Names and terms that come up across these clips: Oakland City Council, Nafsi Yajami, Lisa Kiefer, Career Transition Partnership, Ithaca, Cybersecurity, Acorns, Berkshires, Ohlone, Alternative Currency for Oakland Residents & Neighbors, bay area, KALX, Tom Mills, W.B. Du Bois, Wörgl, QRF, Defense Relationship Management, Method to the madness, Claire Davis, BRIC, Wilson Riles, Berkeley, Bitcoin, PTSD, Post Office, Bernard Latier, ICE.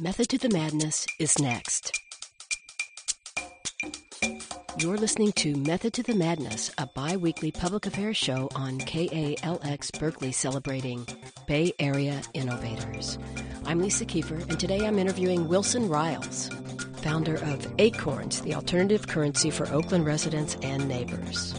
Method to the Madness is next. You're listening to Method to the Madness, a bi-weekly public affairs show on KALX Berkeley, celebrating Bay Area innovators. I'm Lisa Kiefer, and today I'm interviewing Wilson Riles, founder of Acorns, the alternative currency for Oakland residents and neighbors.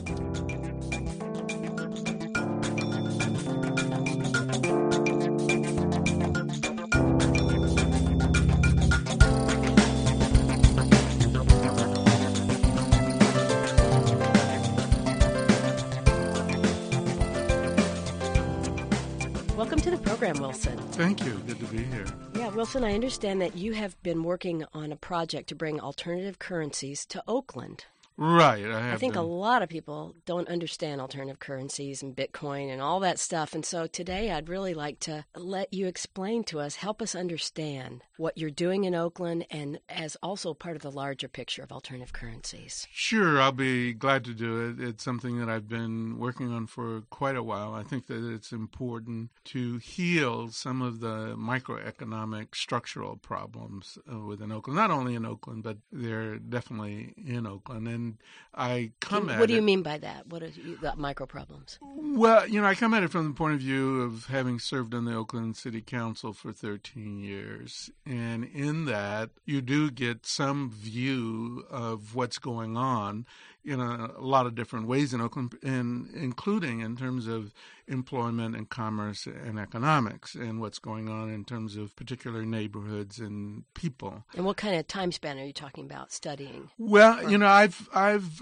Wilson. Thank you. Good to be here. Yeah, Wilson, I understand that you have been working on a project to bring alternative currencies to Oakland. Right. I think a lot of people don't understand alternative currencies and Bitcoin and all that stuff. And so today I'd really like to let you explain to us, help us understand what you're doing in Oakland and as also part of the larger picture of alternative currencies. Sure. I'll be glad to do it. It's something that I've been working on for quite a while. I think that it's important to heal some of the microeconomic structural problems within Oakland, not only in Oakland, but they're definitely in Oakland. And I come at it. What do you mean by that? What are the micro problems? Well, you know, I come at it from the point of view of having served on the Oakland City Council for 13 years. And in that, you do get some view of what's going on in a lot of different ways in Oakland, and including in terms of employment and commerce and economics and what's going on in terms of particular neighborhoods and people. And what kind of time span are you talking about studying? Well, you know, I've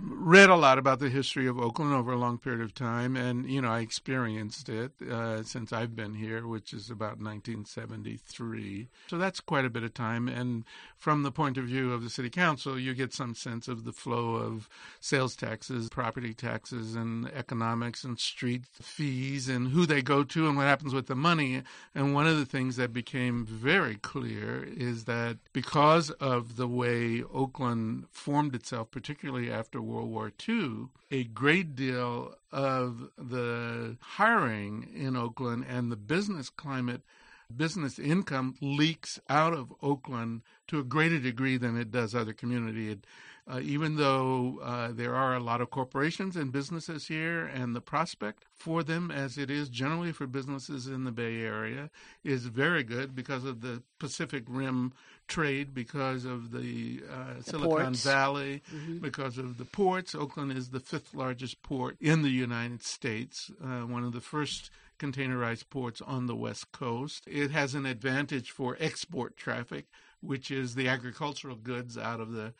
read a lot about the history of Oakland over a long period of time, and, you know, I experienced it since I've been here, which is about 1973. So that's quite a bit of time. And from the point of view of the city council, you get some sense of the flow of sales taxes, property taxes, and economics and street fees and who they go to and what happens with the money. And one of the things that became very clear is that because of the way Oakland formed itself, particularly after World War II, a great deal of the hiring in Oakland and the business climate, business income leaks out of Oakland to a greater degree than it does other communities. Even though there are a lot of corporations and businesses here, and the prospect for them, as it is generally for businesses in the Bay Area, is very good because of the Pacific Rim trade, because of the Silicon Valley, mm-hmm. because of the ports. Oakland is the fifth largest port in the United States, one of the first containerized ports on the West Coast. It has an advantage for export traffic, which is the agricultural goods out of the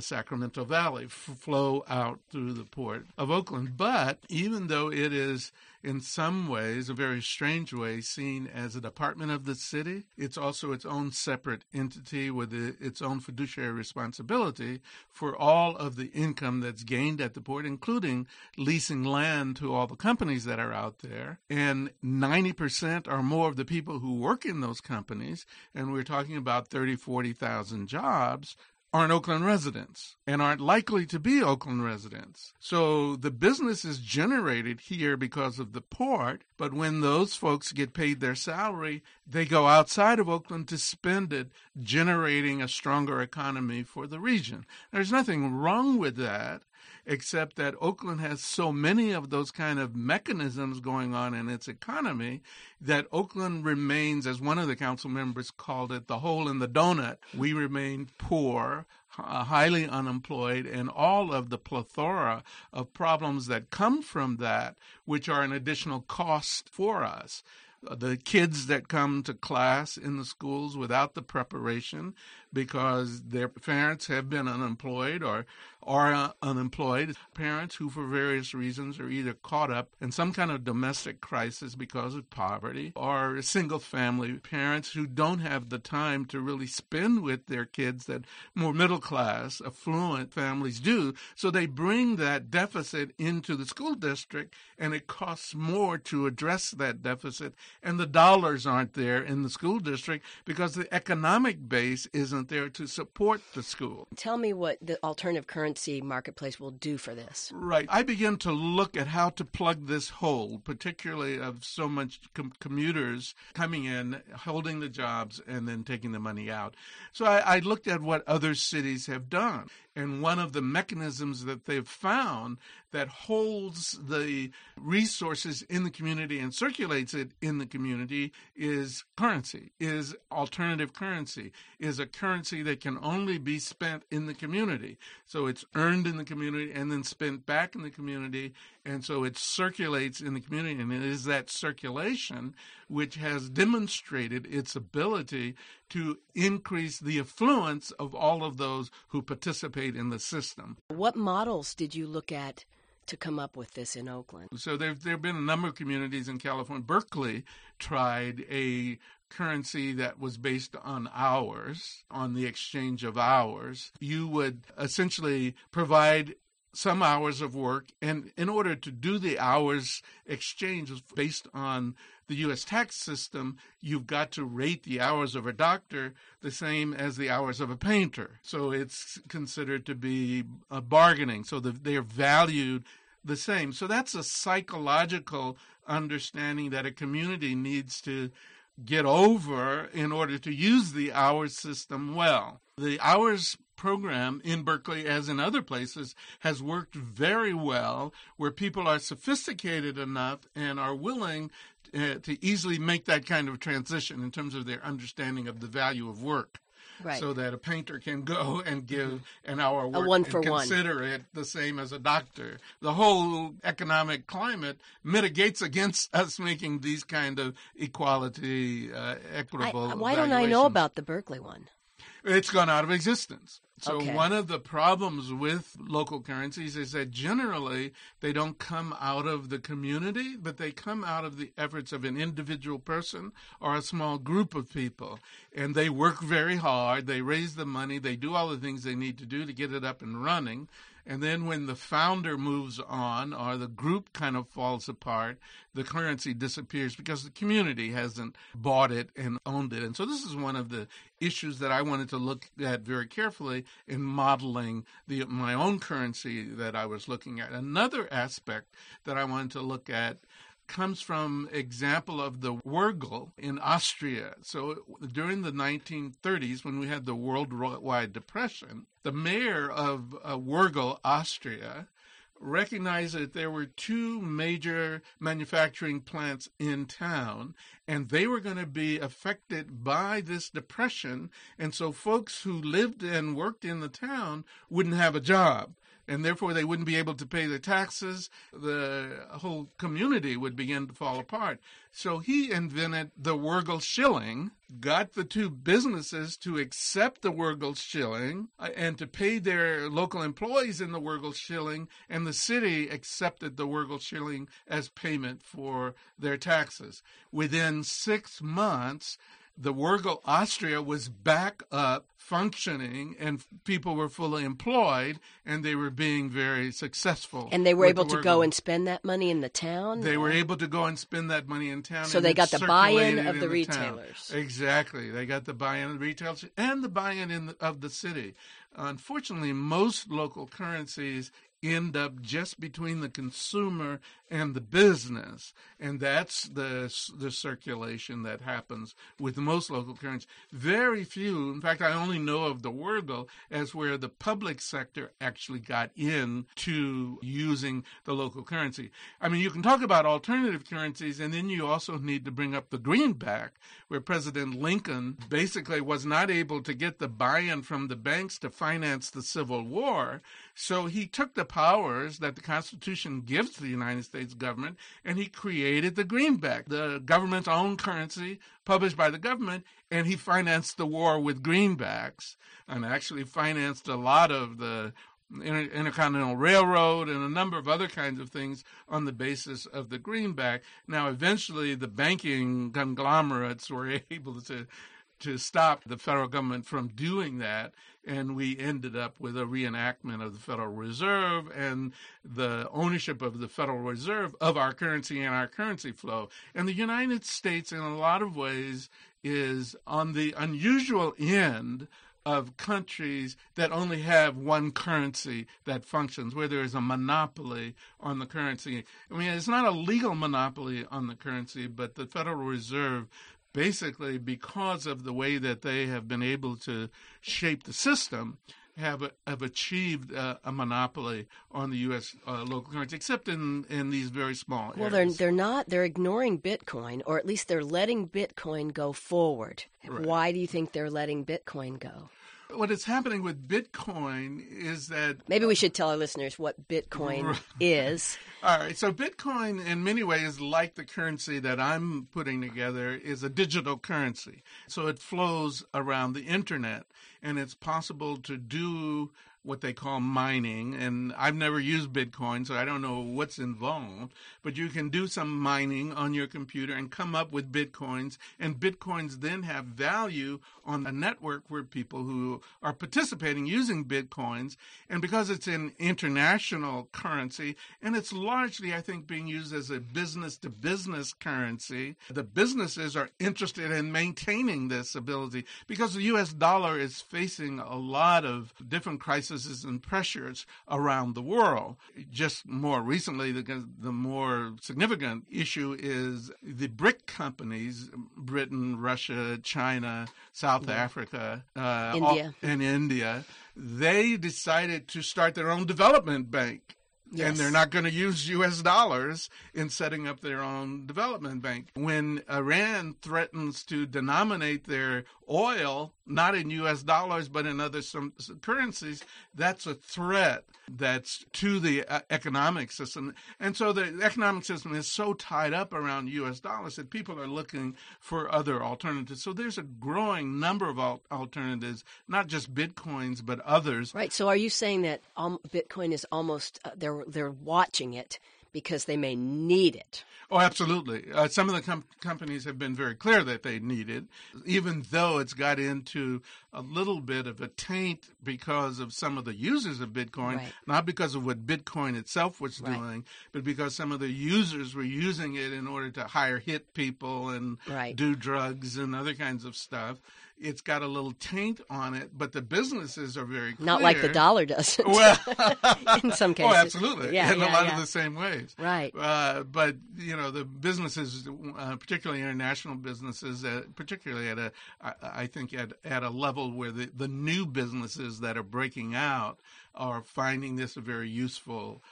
Sacramento Valley flow out through the port of Oakland. But even though it is in some ways, a very strange way, seen as a department of the city, it's also its own separate entity with its own fiduciary responsibility for all of the income that's gained at the port, including leasing land to all the companies that are out there. And 90% or more of the people who work in those companies, and we're talking about 30,000, 40,000 jobs, aren't Oakland residents and aren't likely to be Oakland residents. So the business is generated here because of the port, but when those folks get paid their salary, they go outside of Oakland to spend it, generating a stronger economy for the region. There's nothing wrong with that, except that Oakland has so many of those kind of mechanisms going on in its economy that Oakland remains, as one of the council members called it, the hole in the donut. We remain poor, highly unemployed, and all of the plethora of problems that come from that, which are an additional cost for us. The kids that come to class in the schools without the preparation because their parents have been unemployed or are unemployed. Parents who, for various reasons, are either caught up in some kind of domestic crisis because of poverty or single-family parents who don't have the time to really spend with their kids that more middle-class, affluent families do. So they bring that deficit into the school district, and it costs more to address that deficit. And the dollars aren't there in the school district because the economic base isn't there to support the school. Tell me what the alternative currency currency marketplace will do for this. Right. I begin to look at how to plug this hole, particularly of so much commuters coming in, holding the jobs, and then taking the money out. So I looked at what other cities have done. And one of the mechanisms that they've found that holds the resources in the community and circulates it in the community is currency, is alternative currency, is a currency that can only be spent in the community. So it's earned in the community and then spent back in the community. And so it circulates in the community. And it is that circulation which has demonstrated its ability to increase the affluence of all of those who participate in the system. What models did you look at to come up with this in Oakland? So there have been a number of communities in California. Berkeley tried a currency that was based on hours, on the exchange of hours. You would essentially provide some hours of work, and in order to do the hours exchange based on the U.S. tax system, you've got to rate the hours of a doctor the same as the hours of a painter. So it's considered to be a bargaining, so they're valued the same. So that's a psychological understanding that a community needs to get over in order to use the hours system well. The hours program in Berkeley, as in other places, has worked very well where people are sophisticated enough and are willing to easily make that kind of transition in terms of their understanding of the value of work. Right. So that a painter can go and give an hour work and consider it the same as a doctor. The whole economic climate mitigates against us making these kind of equality, equitable Why don't I know about the Berkeley one? It's gone out of existence. So one of the problems with local currencies is that generally they don't come out of the community, but they come out of the efforts of an individual person or a small group of people. And they work very hard. They raise the money. They do all the things they need to do to get it up and running. And then when the founder moves on or the group kind of falls apart, the currency disappears because the community hasn't bought it and owned it. And so this is one of the issues that I wanted to look at very carefully in modeling my own currency that I was looking at. Another aspect that I wanted to look at comes from example of the Wörgl in Austria. So during the 1930s, when we had the worldwide depression, the mayor of Wörgl, Austria, recognized that there were two major manufacturing plants in town, and they were going to be affected by this depression. And so folks who lived and worked in the town wouldn't have a job, and therefore they wouldn't be able to pay their taxes. The whole community would begin to fall apart. So he invented the Wörgl shilling, got the two businesses to accept the Wörgl shilling and to pay their local employees in the Wörgl shilling, and the city accepted the Wörgl shilling as payment for their taxes. Within 6 months, the Wörgl Austria was back up functioning, and people were fully employed, and they were being very successful. And they were able to go and spend that money in the town? They were able to go and spend that money in town. So they got the buy-in of the retailers. Exactly. They got the buy-in of the retailers and the buy-in of the city. Unfortunately, most local currencies end up just between the consumer and the business. And that's the circulation that happens with most local currencies. Very few, in fact, I only know of the Wörgl as where the public sector actually got in to using the local currency. I mean, you can talk about alternative currencies, and then you also need to bring up the greenback, where President Lincoln basically was not able to get the buy-in from the banks to finance the Civil War. So he took the powers that the Constitution gives to the United States government, and he created the greenback, the government's own currency published by the government, and he financed the war with greenbacks and actually financed a lot of the Intercontinental Railroad and a number of other kinds of things on the basis of the greenback. Now, eventually, the banking conglomerates were able to stop the federal government from doing that, and we ended up with a reenactment of the Federal Reserve and the ownership of the Federal Reserve of our currency and our currency flow. And the United States, in a lot of ways, is on the unusual end of countries that only have one currency that functions, where there is a monopoly on the currency. I mean, it's not a legal monopoly on the currency, but the Federal Reserve, basically because of the way that they have been able to shape the system, have achieved a monopoly on the U.S. Local currency, except in these very small areas. Well, they're ignoring Bitcoin, or at least they're letting Bitcoin go forward. Right. Why do you think they're letting Bitcoin go? What is happening with Bitcoin is that... Maybe we should tell our listeners what Bitcoin is. All right. So Bitcoin, in many ways, like the currency that I'm putting together, is a digital currency. So it flows around the internet, and it's possible to do what they call mining. And I've never used Bitcoin, so I don't know what's involved. But you can do some mining on your computer and come up with Bitcoins. And Bitcoins then have value on a network where people who are participating using Bitcoins. And because it's an international currency, and it's largely, I think, being used as a business-to-business currency, the businesses are interested in maintaining this ability because the U.S. dollar is facing a lot of different crises and pressures around the world. Just more recently, the more significant issue is the BRIC companies, Britain, Russia, China, South Africa, India. And India. They decided to start their own development bank. Yes. And they're not going to use U.S. dollars in setting up their own development bank. When Iran threatens to denominate their oil, not in U.S. dollars, but in other some currencies, that's a threat that's to the economic system. And so the economic system is so tied up around U.S. dollars that people are looking for other alternatives. So there's a growing number of alternatives, not just Bitcoins, but others. Right. So are you saying that Bitcoin is almost they're watching it because they may need it? Oh, absolutely. Some of the companies have been very clear that they need it, even though it's got into a little bit of a taint because of some of the users of Bitcoin, right. Not because of what Bitcoin itself was doing, right. But because some of the users were using it in order to hire hit people and right. do drugs and other kinds of stuff. It's got a little taint on it, but the businesses are very clear. Not like the dollar doesn't. Well, in some cases. Oh, absolutely. Yeah, in a lot of the same ways. Right. But, you know, the businesses, particularly international businesses, particularly at I think at a level where the new businesses that are breaking out are finding this a very useful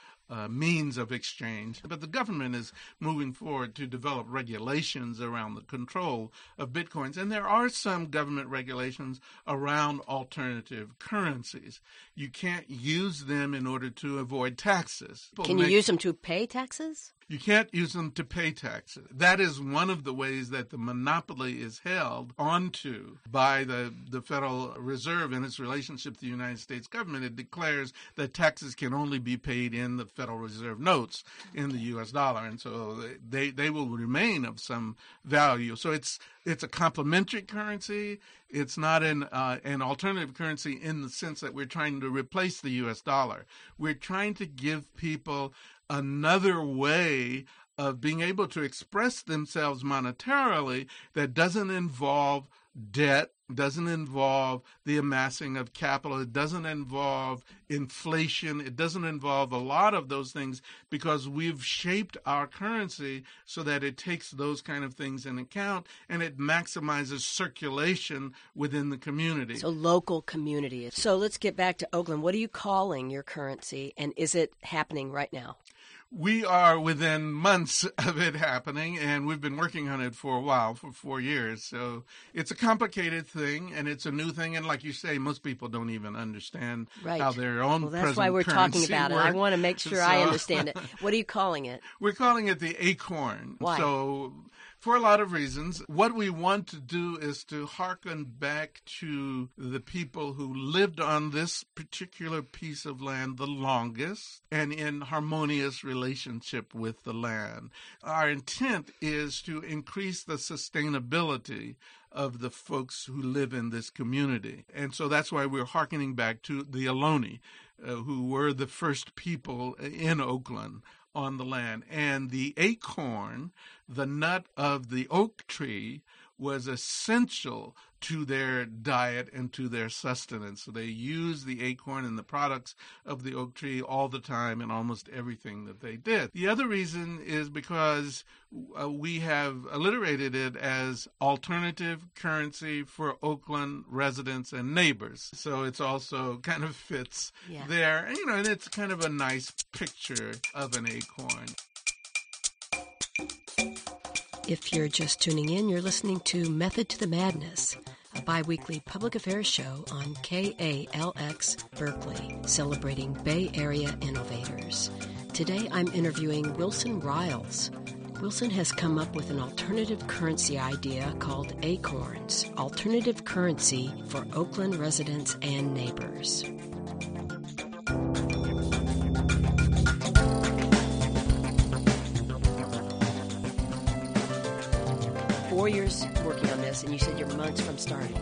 means of exchange. But the government is moving forward to develop regulations around the control of Bitcoins. And there are some government regulations around alternative currencies. You can't use them in order to avoid taxes. Can you use them to pay taxes? You can't use them to pay taxes. That is one of the ways that the monopoly is held onto by the Federal Reserve in its relationship to the United States government. It declares that taxes can only be paid in the Federal Reserve notes in the U.S. dollar, and so they will remain of some value. So it's a complementary currency. It's not an alternative currency in the sense that we're trying to replace the U.S. dollar. We're trying to give people another way of being able to express themselves monetarily that doesn't involve debt, doesn't involve the amassing of capital, it doesn't involve inflation, it doesn't involve a lot of those things because we've shaped our currency so that it takes those kind of things in account and it maximizes circulation within the community. So local community. So let's get back to Oakland. What are you calling your currency and is it happening right now? We are within months of it happening, and we've been working on it for a while, for 4 years. So it's a complicated thing, and it's a new thing. And like you say, most people don't even understand right. how their own currency that's why we're talking about work. It. I want to make sure I understand it. What are you calling it? We're calling it the Acorn. Why? So for a lot of reasons, what we want to do is to hearken back to the people who lived on this particular piece of land the longest and in harmonious relationship with the land. Our intent is to increase the sustainability of the folks who live in this community. And so that's why we're hearkening back to the Ohlone, who were the first people in Oakland on the land. And the acorn, the nut of the oak tree, was essential to their diet and to their sustenance. So they use the acorn and the products of the oak tree all the time in almost everything that they did. The other reason is because we have alliterated it as alternative currency for Oakland residents and neighbors. So it's also kind of fits there. And, and it's kind of a nice picture of an acorn. If you're just tuning in, you're listening to Method to the Madness, a bi-weekly public affairs show on KALX Berkeley, celebrating Bay Area innovators. Today I'm interviewing Wilson Riles. Wilson has come up with an alternative currency idea called Acorns, alternative currency for Oakland residents and neighbors. Four years working on this, and you said you're months from starting.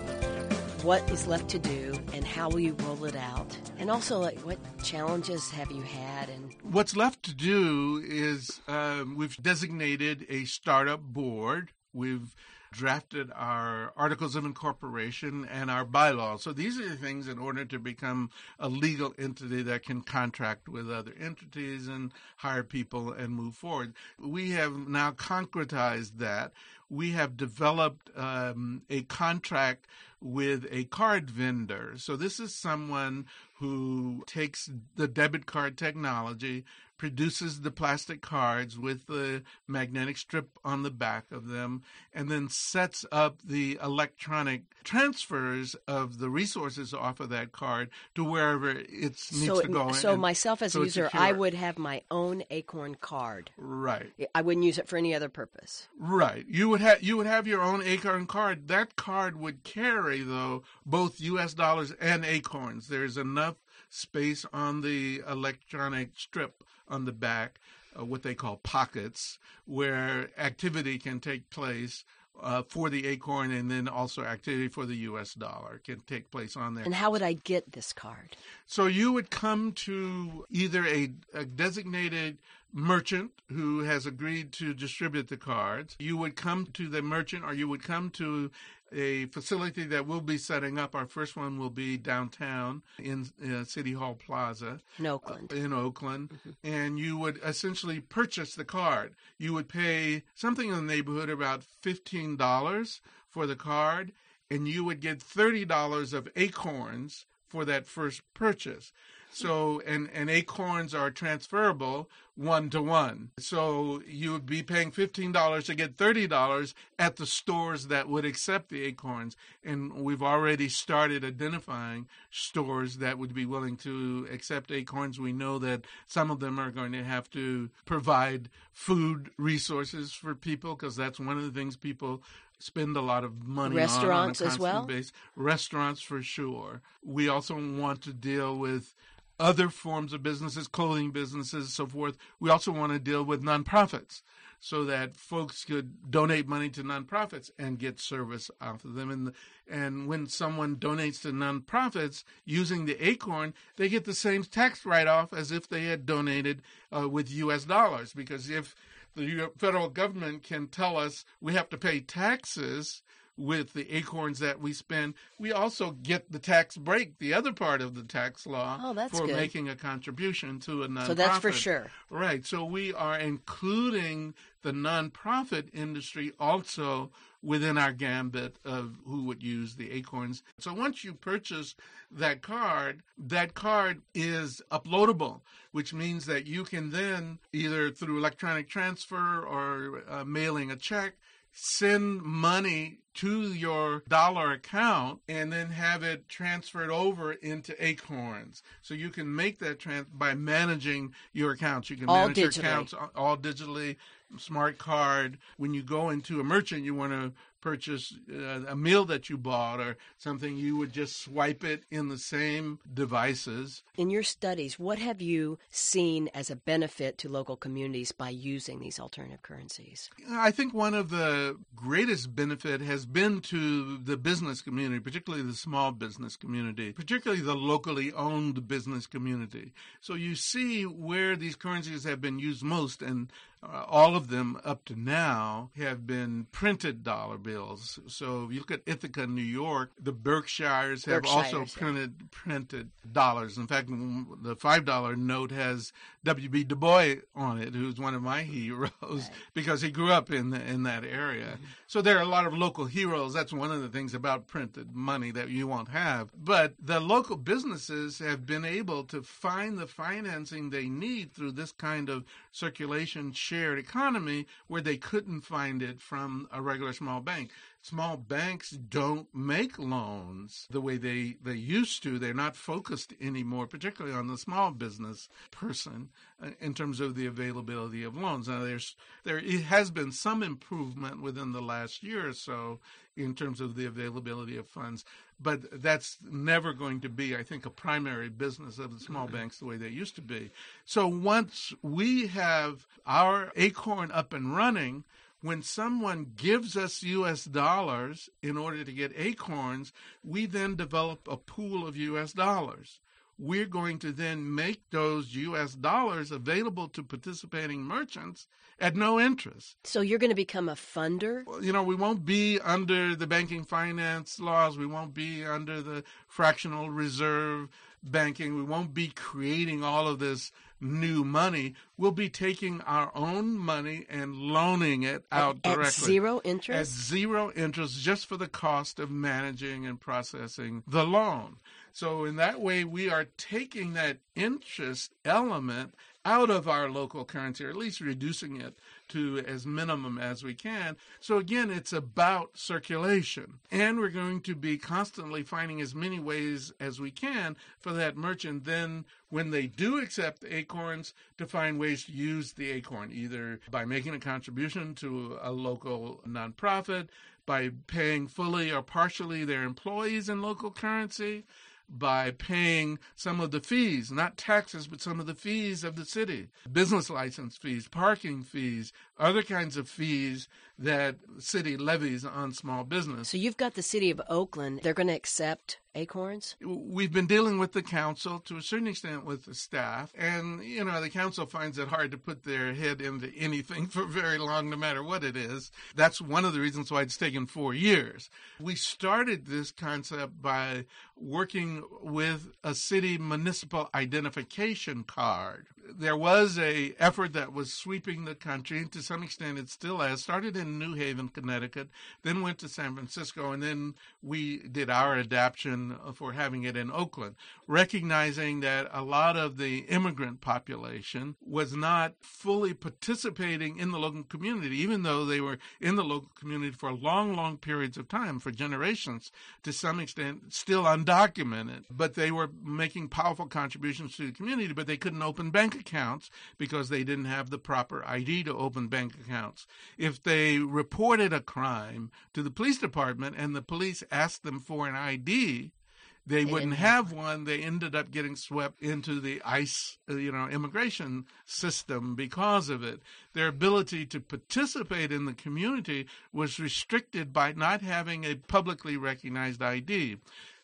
What is left to do, and how will you roll it out? And also, like, what challenges have you had? And what's left to do is we've designated a startup board. We've drafted our articles of incorporation and our bylaws. So these are the things in order to become a legal entity that can contract with other entities and hire people and move forward. We have now concretized that. We have developed a contract with a card vendor. So this is someone who takes the debit card technology, produces the plastic cards with the magnetic strip on the back of them, and then sets up the electronic transfers of the resources off of that card to wherever it needs to go. So myself as a user, I would have my own Acorn card. Right. I wouldn't use it for any other purpose. Right. You would have your own Acorn card. That card would carry, though, both U.S. dollars and Acorns. There's enough space on the electronic strip on the back, what they call pockets, where activity can take place for the acorn, and then also activity for the U.S. dollar can take place on there. And how would I get this card? So you would come to either a designated merchant who has agreed to distribute the cards. You would come to the merchant, or you would come to a facility that we'll be setting up. Our first one will be downtown in City Hall Plaza. In Oakland. Mm-hmm. And you would essentially purchase the card. You would pay something in the neighborhood about $15 for the card, and you would get $30 of acorns for that first purchase. So, and acorns are transferable one-to-one. So you would be paying $15 to get $30 at the stores that would accept the acorns. And we've already started identifying stores that would be willing to accept acorns. We know that some of them are going to have to provide food resources for people, because that's one of the things people spend a lot of money on a constant basis. Restaurants for sure. We also want to deal with other forms of businesses, clothing businesses, so forth. We also want to deal with nonprofits, so that folks could donate money to nonprofits and get service off of them. And when someone donates to nonprofits using the acorn, they get the same tax write-off as if they had donated with U.S. dollars. Because if the federal government can tell us we have to pay taxes with the acorns that we spend, we also get the tax break, the other part of the tax law, making a contribution to a nonprofit. So that's for sure. Right. So we are including the nonprofit industry also within our gambit of who would use the acorns. So once you purchase that card is uploadable, which means that you can then, either through electronic transfer or mailing a check, send money to your dollar account and then have it transferred over into acorns. So you can make that by managing your accounts. You can manage your accounts all digitally, smart card. When you go into a merchant, you want to purchase a meal that you bought or something, you would just swipe it in the same devices. In your studies, what have you seen as a benefit to local communities by using these alternative currencies? I think one of the greatest benefit has been to the business community, particularly the small business community, particularly the locally owned business community. So you see where these currencies have been used most, and all of them up to now have been printed dollar bills. bills. So if you look at Ithaca, New York, the Berkshires have also printed dollars. In fact, the $5 note has W.B. Du Bois on it, who's one of my heroes, right, because he grew up in that area. Mm-hmm. So there are a lot of local heroes. That's one of the things about printed money that you won't have. But the local businesses have been able to find the financing they need through this kind of circulation shared economy where they couldn't find it from a regular small bank. Small banks don't make loans the way they used to. They're not focused anymore, particularly on the small business person in terms of the availability of loans. Now, there has been some improvement within the last year or so in terms of the availability of funds, but that's never going to be, I think, a primary business of the small banks the way they used to be. So once we have our Acorn up and running, when someone gives us U.S. dollars in order to get Acorns, we then develop a pool of U.S. dollars. We're going to then make those U.S. dollars available to participating merchants at no interest. So you're going to become a funder? You know, we won't be under the banking finance laws. We won't be under the fractional reserve banking. We won't be creating all of this new money. We'll be taking our own money and loaning it out directly. At zero interest? At zero interest, just for the cost of managing and processing the loan. So in that way, we are taking that interest element out of our local currency, or at least reducing it to as minimum as we can. So again, it's about circulation. And we're going to be constantly finding as many ways as we can for that merchant then, when they do accept Acorns, to find ways to use the Acorn, either by making a contribution to a local nonprofit, by paying fully or partially their employees in local currency, by paying some of the fees, not taxes, but some of the fees of the city, business license fees, parking fees, other kinds of fees that city levies on small business. So you've got the city of Oakland. They're going to accept Acorns? We've been dealing with the council to a certain extent with the staff. And, you know, the council finds it hard to put their head into anything for very long, no matter what it is. That's one of the reasons why it's taken 4 years. We started this concept by working with a city municipal identification card. There was a effort that was sweeping the country, and to some extent it still has. Started in New Haven, Connecticut, then went to San Francisco, and then we did our adaptation for having it in Oakland, recognizing that a lot of the immigrant population was not fully participating in the local community, even though they were in the local community for long, long periods of time, for generations, to some extent still undocumented. But they were making powerful contributions to the community, but they couldn't open bank accounts because they didn't have the proper ID to open bank accounts. If they reported a crime to the police department and the police asked them for an ID, they wouldn't have one. They ended up getting swept into the ICE, immigration system because of it. Their ability to participate in the community was restricted by not having a publicly recognized ID.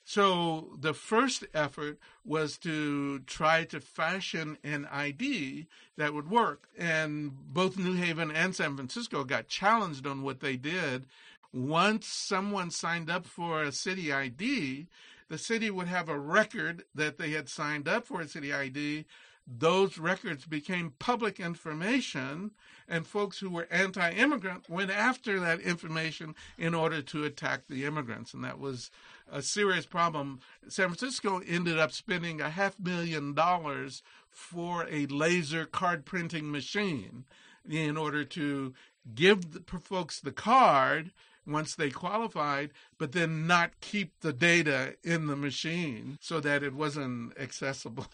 So the first effort was to try to fashion an ID that would work. And both New Haven and San Francisco got challenged on what they did. Once someone signed up for a city ID, the city would have a record that they had signed up for a city ID. Those records became public information, and folks who were anti-immigrant went after that information in order to attack the immigrants, and that was a serious problem. San Francisco ended up spending $500,000 for a laser card printing machine in order to give the folks the card once they qualified, but then not keep the data in the machine so that it wasn't accessible.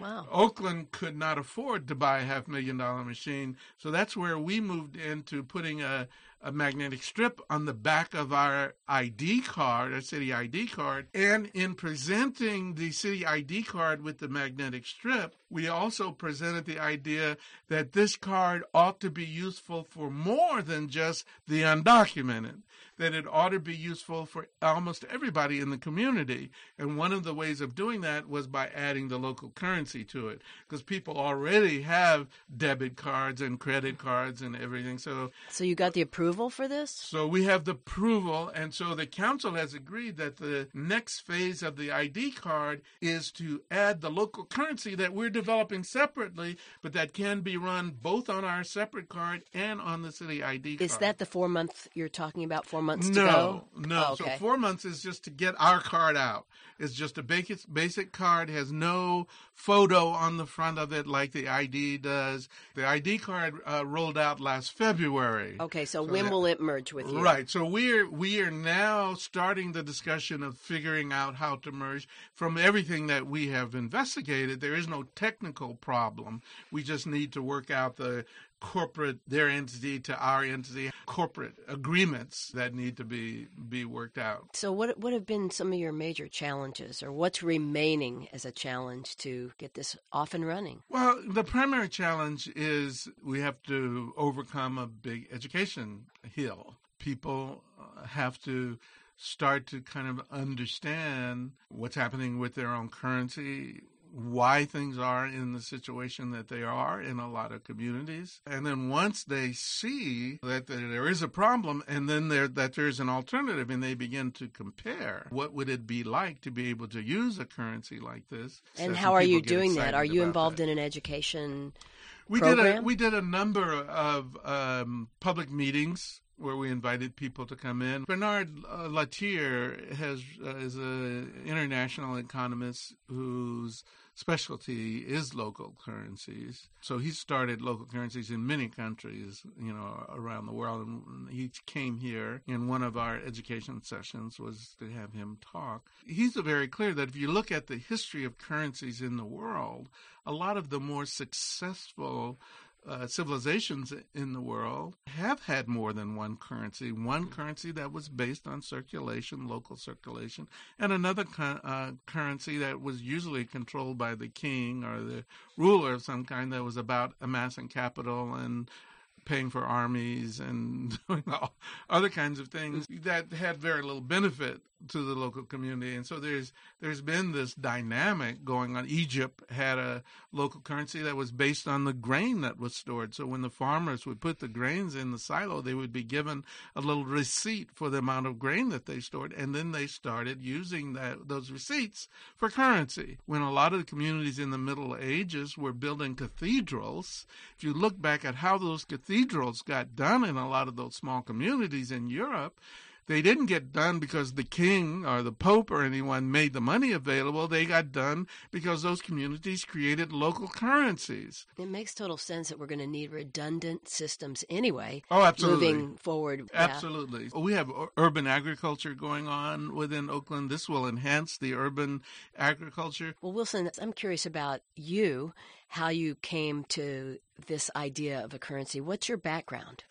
Wow. Oakland could not afford to buy a $500,000 machine, so that's where we moved into putting a magnetic strip on the back of our ID card, our city ID card. And in presenting the city ID card with the magnetic strip, we also presented the idea that this card ought to be useful for more than just the undocumented. that it ought to be useful for almost everybody in the community. And one of the ways of doing that was by adding the local currency to it, because people already have debit cards and credit cards and everything. So you got the approval for this? So we have the approval. And so the council has agreed that the next phase of the ID card is to add the local currency that we're developing separately, but that can be run both on our separate card and on the city ID card. Is that the 4 month you're talking about, 4 months to go? No. Oh, okay. So 4 months is just to get our card out. It's just a basic card, has no photo on the front of it like the ID does. The ID card rolled out last February. Okay, so when will it merge with you? Right, so we are now starting the discussion of figuring out how to merge. From everything that we have investigated, there is no technical problem. We just need to work out the corporate, their entity to our entity, corporate agreements that need to be worked out. So what have been some of your major challenges, or what's remaining as a challenge to get this off and running? Well, the primary challenge is we have to overcome a big education hill. People have to start to kind of understand what's happening with their own currency, why things are in the situation that they are in a lot of communities. And then once they see that there is a problem and then that there's an alternative, and they begin to compare, what would it be like to be able to use a currency like this? And how are you doing that? Are you involved in an education program? We did a number of public meetings where we invited people to come in. Bernard Latier is an international economist whose specialty is local currencies. So he started local currencies in many countries, around the world. And he came here, and one of our education sessions was to have him talk. He's very clear that if you look at the history of currencies in the world, a lot of the more successful civilizations in the world have had more than one currency that was based on circulation, local circulation, and another currency that was usually controlled by the king or the ruler of some kind, that was about amassing capital and paying for armies and doing all other kinds of things that had very little benefit to the local community. And so there's been this dynamic going on. Egypt had a local currency that was based on the grain that was stored. So when the farmers would put the grains in the silo, they would be given a little receipt for the amount of grain that they stored, and then they started using those receipts for currency. When a lot of the communities in the Middle Ages were building cathedrals, if you look back at how those cathedrals got done in a lot of those small communities in Europe, they didn't get done because the king or the pope or anyone made the money available. They got done because those communities created local currencies. It makes total sense that we're going to need redundant systems anyway. Oh, absolutely. Moving forward. Absolutely. Yeah. We have urban agriculture going on within Oakland. This will enhance the urban agriculture. Well, Wilson, I'm curious about you, how you came to this idea of a currency. What's your background?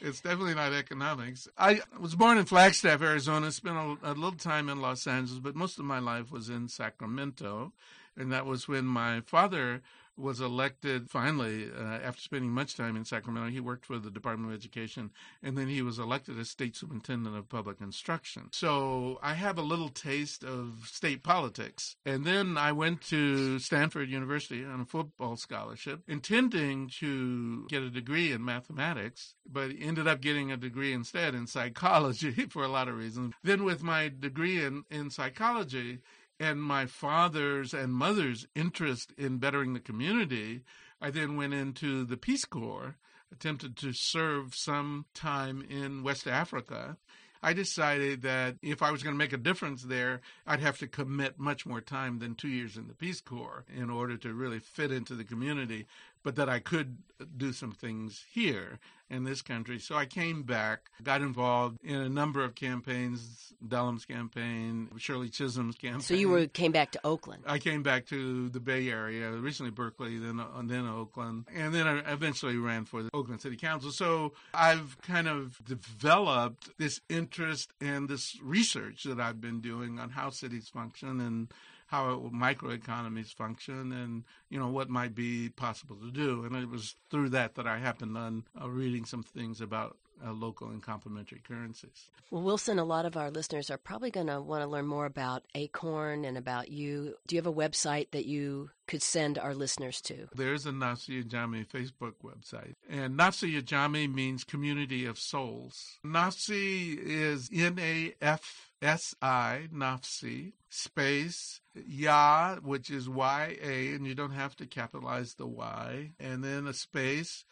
It's definitely not economics. I was born in Flagstaff, Arizona, spent a little time in Los Angeles, but most of my life was in Sacramento. And that was when my father was elected, finally, after spending much time in Sacramento. He worked for the Department of Education, and then he was elected as State Superintendent of Public Instruction. So I have a little taste of state politics. And then I went to Stanford University on a football scholarship, intending to get a degree in mathematics, but ended up getting a degree instead in psychology for a lot of reasons. Then with my degree in psychology, and my father's and mother's interest in bettering the community, I then went into the Peace Corps, attempted to serve some time in West Africa. I decided that if I was going to make a difference there, I'd have to commit much more time than 2 years in the Peace Corps in order to really fit into the community, but that I could do some things here in this country. So I came back, got involved in a number of campaigns, Dallum's campaign, Shirley Chisholm's campaign. So you came back to Oakland. I came back to the Bay Area, originally Berkeley, then Oakland, and then I eventually ran for the Oakland City Council. So I've kind of developed this interest and this research that I've been doing on how cities function and how microeconomies function, and what might be possible to do. And it was through that I happened on reading some things about local and complementary currencies. Well, Wilson, a lot of our listeners are probably going to want to learn more about Acorn and about you. Do you have a website that you could send our listeners to? There's a Nafsi Yajami Facebook website. And Nafsi Yajami means community of souls. Nafsi is N-A-F-S-I, Nafsi, space, Ya, which is Y-A, and you don't have to capitalize the Y, and then a space.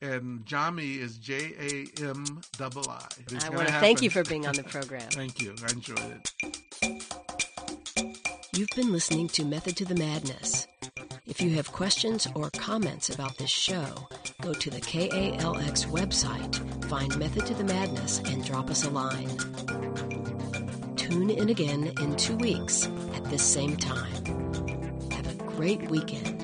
And Jami is Jami. I want to thank you for being on the program. Thank you. I enjoyed it. You've been listening to Method to the Madness. If you have questions or comments about this show, go to the KALX website, find Method to the Madness, and drop us a line. Tune in again in 2 weeks at this same time. Have a great weekend.